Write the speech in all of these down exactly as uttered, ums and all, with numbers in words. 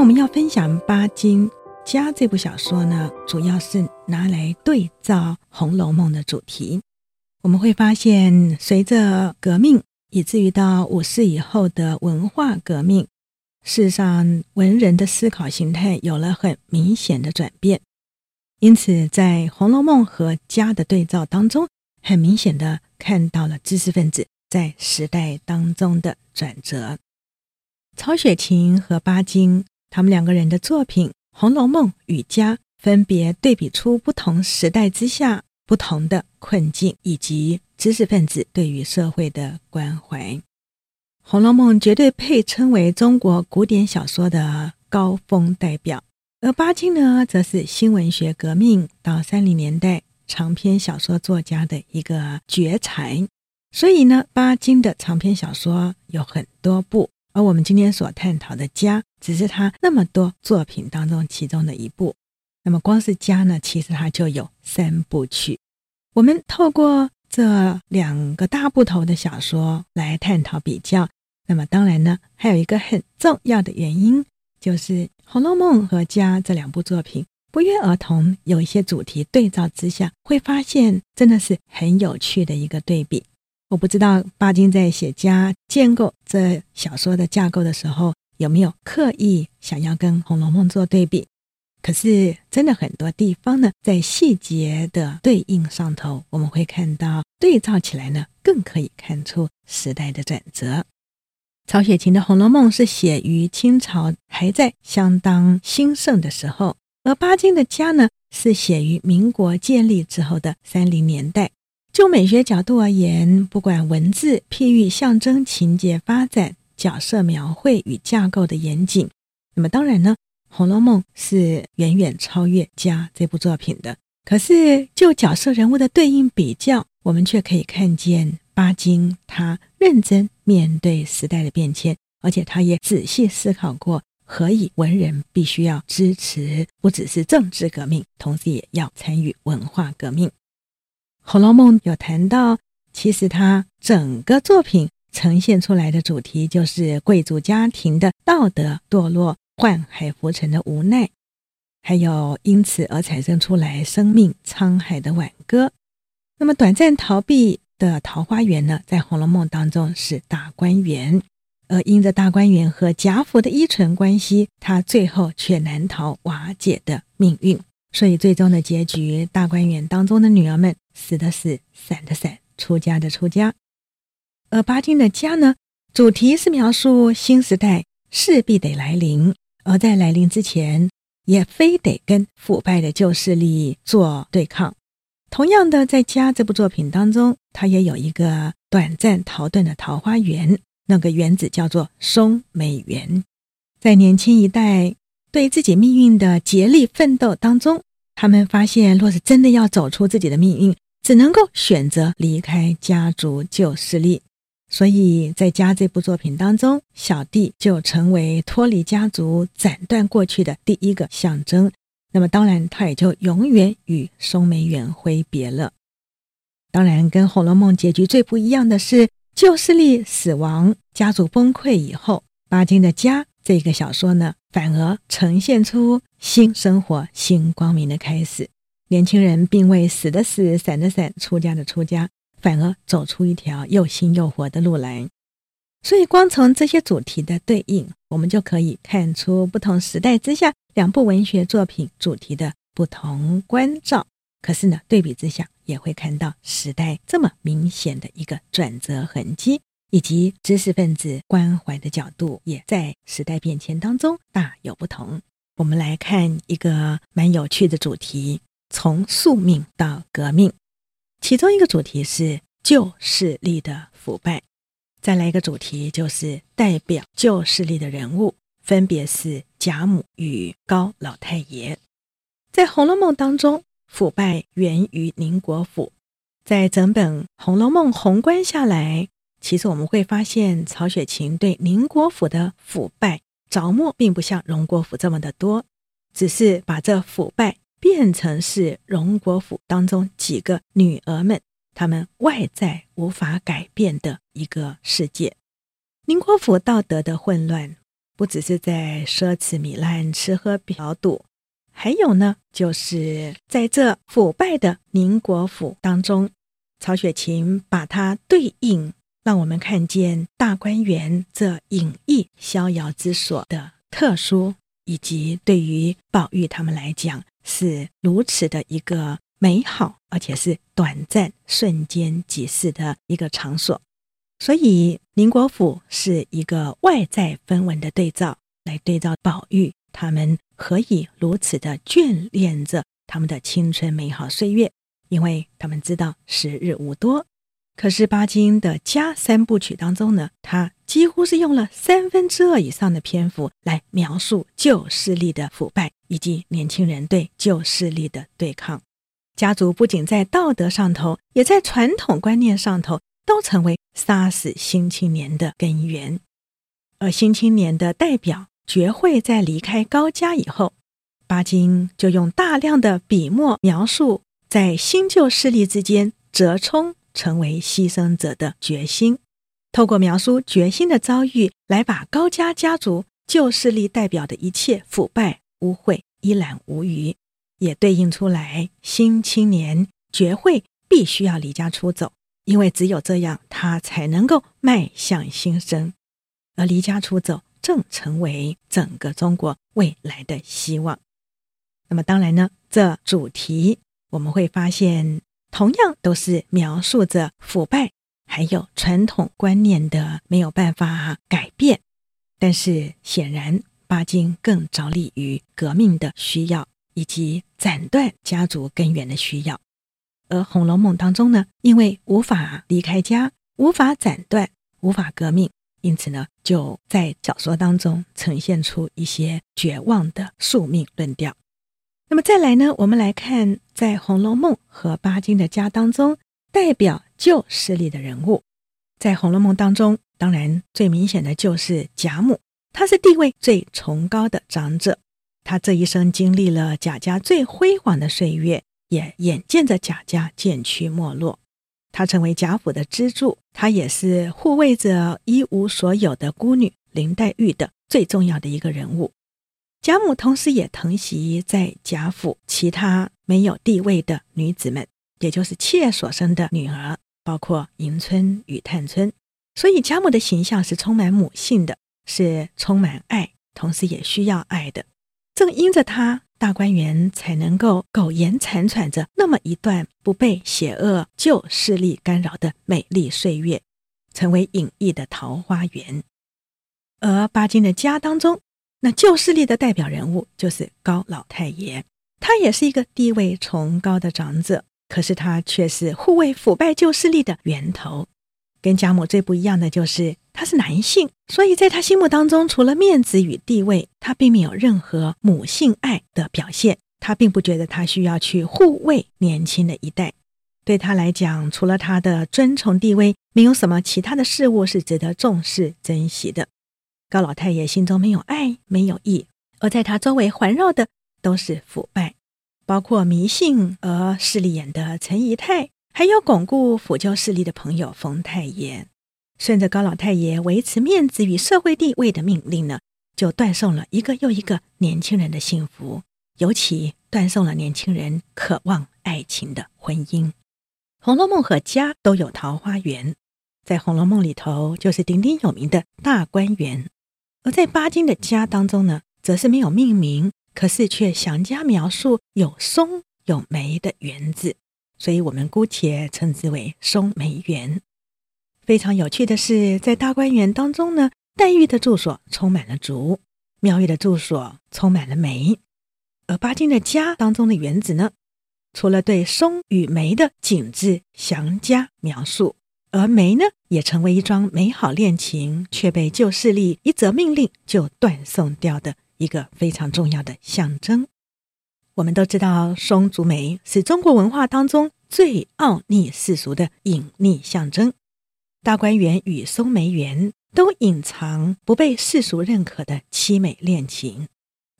那我们要分享巴金《家》这部小说呢，主要是拿来对照《红楼梦》的主题。我们会发现，随着革命以至于到五四以后的文化革命，事实上文人的思考形态有了很明显的转变。因此在《红楼梦》和《家》的对照当中，很明显的看到了知识分子在时代当中的转折。曹雪芹和巴金他们两个人的作品《红楼梦》与《家》分别对比出不同时代之下不同的困境以及知识分子对于社会的关怀。《红楼梦》绝对配称为中国古典小说的高峰代表，而巴金呢，则是新文学革命到三十年代长篇小说作家的一个绝才。所以呢，巴金的长篇小说有很多部，而我们今天所探讨的《家》只是他那么多作品当中其中的一部。那么光是《家》呢，其实它就有三部曲。我们透过这两个大部头的小说来探讨比较，那么当然呢，还有一个很重要的原因，就是《红楼梦》和《家》这两部作品不约而同有一些主题对照之下，会发现真的是很有趣的一个对比。我不知道巴金在写《家》建构这小说的架构的时候，有没有刻意想要跟《红楼梦》做对比，可是真的很多地方呢，在细节的对应上头，我们会看到对照起来呢，更可以看出时代的转折。曹雪芹的《红楼梦》是写于清朝还在相当兴盛的时候，而巴金的《家》呢，是写于民国建立之后的三十年代。就美学角度而言，不管文字、譬喻、象征、情节发展、角色描绘与架构的严谨，那么当然呢，《红楼梦》是远远超越《家》这部作品的。可是就角色人物的对应比较，我们却可以看见巴金他认真面对时代的变迁，而且他也仔细思考过何以文人必须要支持不只是政治革命，同时也要参与文化革命。《红楼梦》有谈到，其实他整个作品呈现出来的主题就是贵族家庭的道德堕落、宦海浮沉的无奈，还有因此而产生出来生命沧海的挽歌。那么短暂逃避的桃花源呢，在《红楼梦》当中是大观园，而因着大观园和贾府的依存关系，他最后却难逃瓦解的命运。所以最终的结局，大观园当中的女儿们死的死，散的散，出家的出家。而巴金的《家》呢，主题是描述新时代势必得来临，而在来临之前，也非得跟腐败的旧势力做对抗。同样的，在《家》这部作品当中，它也有一个短暂逃遁的桃花源，那个园子叫做松美园。在年轻一代对自己命运的竭力奋斗当中，他们发现若是真的要走出自己的命运，只能够选择离开家族旧势力。所以在《家》这部作品当中，小弟就成为脱离家族、斩断过去的第一个象征。那么当然他也就永远与松梅园挥别了。当然跟《红楼梦》结局最不一样的是，旧势力死亡、家族崩溃以后，巴金的《家》这个小说呢，反而呈现出新生活、新光明的开始。年轻人并未死的死、散的散、出家的出家，反而走出一条又新又活的路来。所以光从这些主题的对应，我们就可以看出不同时代之下两部文学作品主题的不同关照。可是呢，对比之下也会看到时代这么明显的一个转折痕迹，以及知识分子关怀的角度也在时代变迁当中大有不同。我们来看一个蛮有趣的主题，从宿命到革命。其中一个主题是旧势力的腐败，再来一个主题就是代表旧势力的人物，分别是贾母与高老太爷。在《红楼梦》当中，腐败源于宁国府。在整本《红楼梦》宏观下来，其实我们会发现曹雪芹对宁国府的腐败着墨并不像荣国府这么的多，只是把这腐败变成是荣国府当中几个女儿们她们外在无法改变的一个世界。宁国府道德的混乱，不只是在奢侈糜烂吃喝嫖赌，还有呢就是在这腐败的宁国府当中，曹雪芹把它对应，让我们看见大观园这隐逸逍遥之所的特殊，以及对于宝玉他们来讲是如此的一个美好，而且是短暂瞬间即逝的一个场所。所以宁国府是一个外在分文的对照，来对照宝玉他们何以如此的眷恋着他们的青春美好岁月，因为他们知道时日无多。可是巴金的家三部曲当中呢，他几乎是用了三分之二以上的篇幅来描述旧势力的腐败，以及年轻人对旧势力的对抗。家族不仅在道德上头，也在传统观念上头，都成为杀死新青年的根源。而新青年的代表绝会在离开高家以后，巴金就用大量的笔墨描述在新旧势力之间折冲成为牺牲者的决心，透过描述决心的遭遇，来把高家家族旧势力代表的一切腐败污秽一览无余，也对应出来新青年绝会必须要离家出走，因为只有这样他才能够迈向新生，而离家出走正成为整个中国未来的希望。那么当然呢，这主题我们会发现同样都是描述着腐败，还有传统观念的没有办法改变，但是显然巴金更着力于革命的需要，以及斩断家族根源的需要。而《红楼梦》当中呢，因为无法离开家，无法斩断，无法革命，因此呢，就在小说当中呈现出一些绝望的宿命论调。那么再来呢，我们来看在《红楼梦》和巴金的家当中代表旧势力的人物。在《红楼梦》当中，当然最明显的就是贾母，她是地位最崇高的长者，她这一生经历了贾家最辉煌的岁月，也眼见着贾家渐趋没落，她成为贾府的支柱，她也是护卫着一无所有的孤女林黛玉的最重要的一个人物。贾母同时也疼惜在贾府其他没有地位的女子们，也就是妾所生的女儿，包括迎春与探春，所以贾母的形象是充满母性的，是充满爱，同时也需要爱的。正因着她，大观园才能够苟延残喘着那么一段不被邪恶旧势力干扰的美丽岁月，成为隐逸的桃花源。而巴金的家当中，那旧势力的代表人物就是高老太爷，他也是一个地位崇高的长者，可是他却是护卫腐败旧势力的源头。跟贾母最不一样的就是他是男性，所以在他心目当中，除了面子与地位，他并没有任何母性爱的表现，他并不觉得他需要去护卫年轻的一代。对他来讲，除了他的尊崇地位，没有什么其他的事物是值得重视珍惜的。高老太爷心中没有爱，没有义，而在他周围环绕的都是腐败，包括迷信而势利眼的陈姨太，还有巩固腐旧势力的朋友冯太爷。顺着高老太爷维持面子与社会地位的命令呢，就断送了一个又一个年轻人的幸福，尤其断送了年轻人渴望爱情的婚姻。《红楼梦》和家都有桃花源，在《红楼梦》里头就是鼎鼎有名的大观园，而在巴金的家当中呢，则是没有命名，可是却详加描述有松有梅的园子，所以我们姑且称之为松梅园。非常有趣的是，在大观园当中呢，黛玉的住所充满了竹，妙玉的住所充满了梅，而巴金的家当中的园子呢，除了对松与梅的景致详加描述，而梅呢，也成为一桩美好恋情却被旧势力一则命令就断送掉的一个非常重要的象征。我们都知道，松竹梅是中国文化当中最傲睨世俗的隐匿象征，大观园与松梅园都隐藏不被世俗认可的凄美恋情。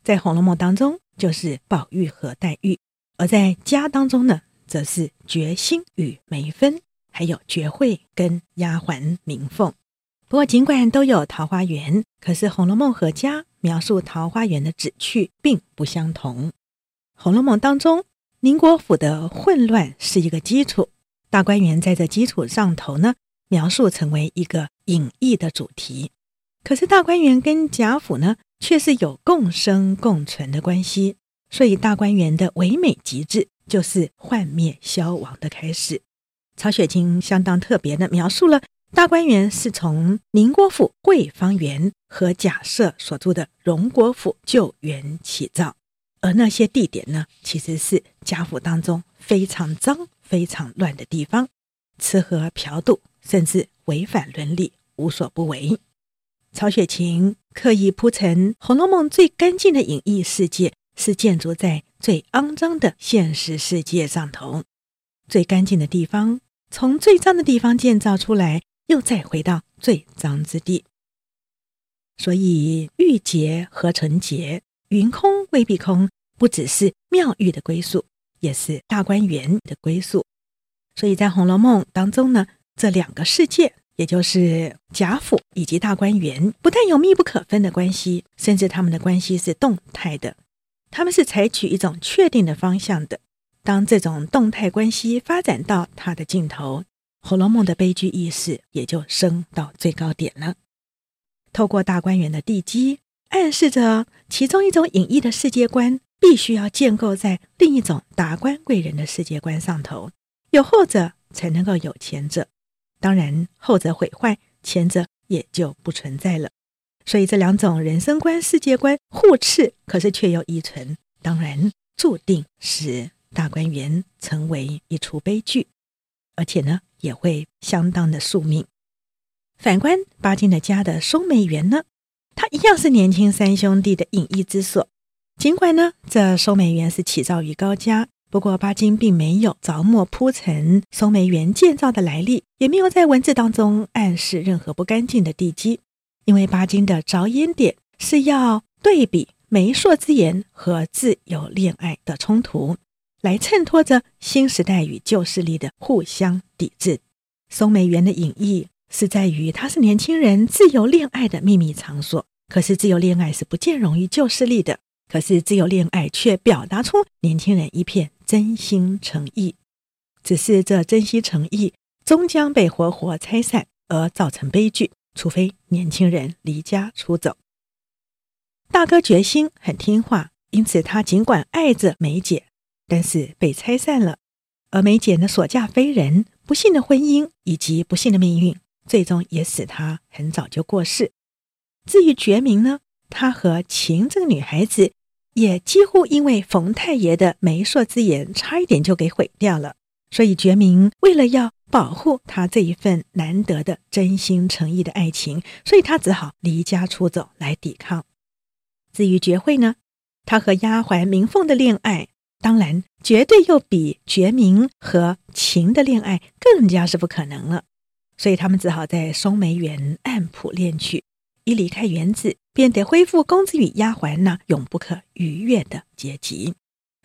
在《红楼梦》当中就是宝玉和黛玉，而在家当中呢，则是决心与眉芬，还有绝慧跟丫鬟明凤。不过尽管都有桃花源，可是《红楼梦》和《家》描述桃花源的旨趣并不相同。《红楼梦》当中，宁国府的混乱是一个基础，大观园在这基础上头呢，描述成为一个隐逸的主题。可是大观园跟贾府呢，却是有共生共存的关系，所以大观园的唯美极致就是幻灭消亡的开始。曹雪芹相当特别的描述了大观园是从宁国府惠芳园和贾赦所住的荣国府旧园起造，而那些地点呢，其实是贾府当中非常脏非常乱的地方，吃喝嫖赌甚至违反伦理，无所不为。曹雪芹刻意铺陈《红楼梦》最干净的隐逸世界是建筑在最肮脏的现实世界上头，最干净的地方从最脏的地方建造出来，又再回到最脏之地。所以玉洁和纯洁，云空未必空，不只是妙玉的归宿，也是大观园的归宿。所以在《红楼梦》当中呢，这两个世界，也就是贾府以及大观园，不但有密不可分的关系，甚至他们的关系是动态的，他们是采取一种确定的方向的。当这种动态关系发展到它的尽头，《红楼梦》的悲剧意识也就升到最高点了。透过大观园的地基，暗示着其中一种隐逸的世界观必须要建构在另一种达官贵人的世界观上头，有后者才能够有前者，当然后者毁坏，前者也就不存在了。所以这两种人生观世界观互斥，可是却又依存，当然注定使大观园成为一出悲剧，而且呢也会相当的宿命。反观巴金的家的松梅园呢，它一样是年轻三兄弟的隐逸之所。尽管呢这松梅园是起造于高家，不过巴金并没有着墨铺陈松梅园建造的来历，也没有在文字当中暗示任何不干净的地基，因为巴金的着眼点是要对比媒妁之言和自由恋爱的冲突，来衬托着新时代与旧势力的互相抵制。松梅园的隐逸是在于它是年轻人自由恋爱的秘密场所，可是自由恋爱是不见容于旧势力的，可是自由恋爱却表达出年轻人一片真心诚意，只是这真心诚意终将被活活拆散而造成悲剧，除非年轻人离家出走。大哥决心很听话，因此他尽管爱着梅姐，但是被拆散了，而梅姐呢所嫁非人，不幸的婚姻以及不幸的命运，最终也使她很早就过世。至于觉明呢，她和秦这个女孩子也几乎因为冯太爷的媒妁之言差一点就给毁掉了，所以觉明为了要保护她这一份难得的真心诚意的爱情，所以她只好离家出走来抵抗。至于觉慧呢，她和丫鬟明凤的恋爱，当然绝对又比觉明和秦的恋爱更加是不可能了，所以他们只好在松梅园按谱恋曲，一离开园子便得恢复公子与丫鬟那永不可逾越的阶级。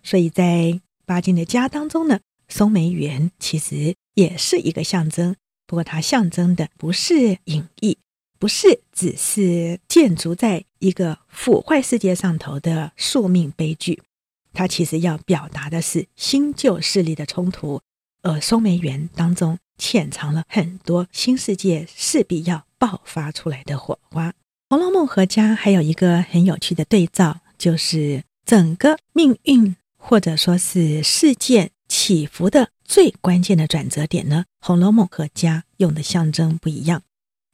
所以在巴金的家当中呢，松梅园其实也是一个象征，不过它象征的不是隐逸，不是只是建筑在一个腐坏世界上头的宿命悲剧，它其实要表达的是新旧势力的冲突，而松梅园当中潜藏了很多新世界势必要爆发出来的火花。《红楼梦》和《家》还有一个很有趣的对照，就是整个命运或者说是事件起伏的最关键的转折点呢，《红楼梦》和《家》用的象征不一样。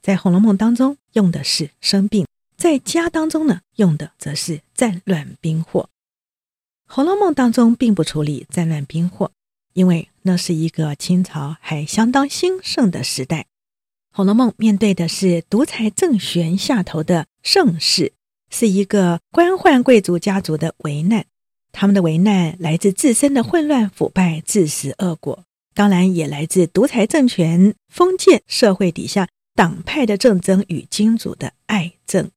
在《红楼梦》当中用的是生病，在《家》当中呢用的则是战乱兵祸。《红楼梦》当中并不处理战乱兵祸，因为那是一个清朝还相当兴盛的时代。《红楼梦》面对的是独裁政权下头的盛世，是一个官宦贵族家族的危难，他们的危难来自自身的混乱腐败致使恶果，当然也来自独裁政权封建社会底下党派的政争与君主的爱憎。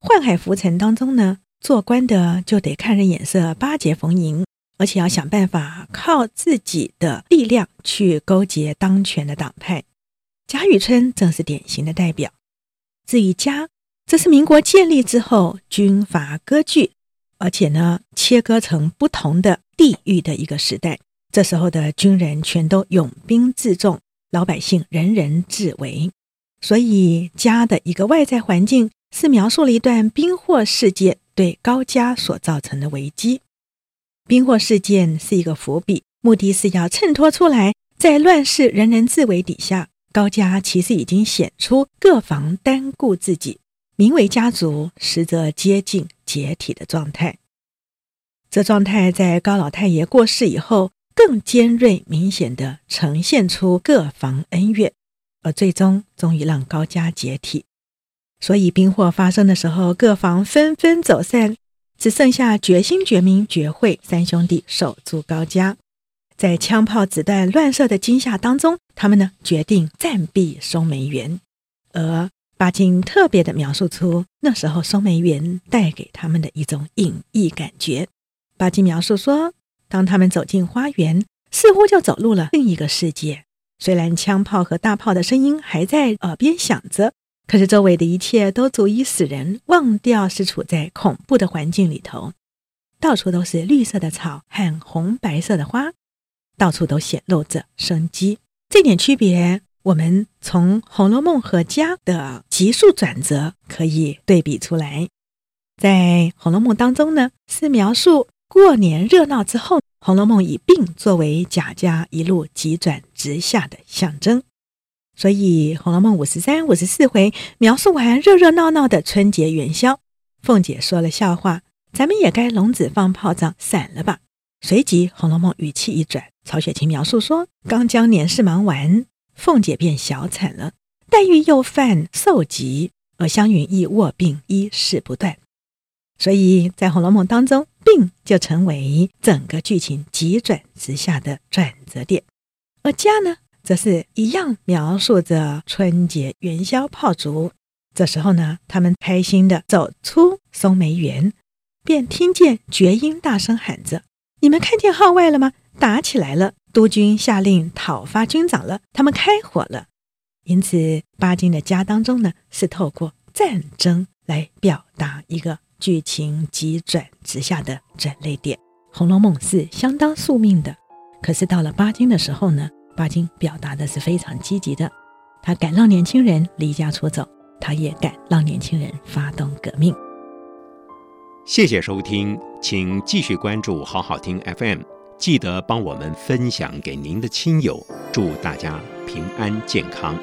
宦海浮沉当中呢，做官的就得看人眼色，巴结逢迎，而且要想办法靠自己的力量去勾结当权的党派。贾雨村正是典型的代表，至于家，这是民国建立之后军阀割据，而且呢切割成不同的地域的一个时代。这时候的军人全都拥兵自重，老百姓人人自危。所以家的一个外在环境是描述了一段兵祸事件对高家所造成的危机。兵祸事件是一个伏笔，目的是要衬托出来，在乱世人人自危底下，高家其实已经显出各房单顾自己，名为家族，实则接近解体的状态。这状态在高老太爷过世以后更尖锐明显地呈现出各房恩怨，而最终终于让高家解体。所以兵祸发生的时候，各房纷纷走散，只剩下决心决明决慧三兄弟守住高家。在枪炮子弹乱射的惊吓当中，他们呢决定暂避松梅园，而巴金特别地描述出那时候松梅园带给他们的一种隐逸感觉。巴金描述说，当他们走进花园，似乎就走入了另一个世界。虽然枪炮和大炮的声音还在耳边响着，可是周围的一切都足以使人忘掉是处在恐怖的环境里头。到处都是绿色的草和红白色的花，到处都显露着生机。这点区别，我们从《红楼梦》和家的急速转折可以对比出来。在《红楼梦》当中呢，是描述过年热闹之后，《红楼梦》以病作为贾家一路急转直下的象征。所以《红楼梦》五十三、五十四回描述完热热闹闹的春节元宵，凤姐说了笑话，咱们也该笼子放炮仗散了吧。随即《红楼梦》语气一转，曹雪芹描述说，刚将年事忙完，凤姐便小产了，黛玉又犯受疾，而湘云亦卧病医事不断。所以在《红楼梦》当中，病就成为整个剧情急转直下的转折点。而家呢，则是一样描述着春节元宵炮竹。这时候呢，他们开心地走出松梅园，便听见绝音大声喊着，你们看见号外了吗？打起来了，督军下令讨伐军长了，他们开火了。因此巴金的家当中呢，是透过战争来表达一个剧情急转直下的转捩点。《红楼梦》是相当宿命的，可是到了巴金的时候呢，巴金表达的是非常积极的，他敢让年轻人离家出走，他也敢让年轻人发动革命。谢谢收听，请继续关注好好听 F M， 记得帮我们分享给您的亲友，祝大家平安健康。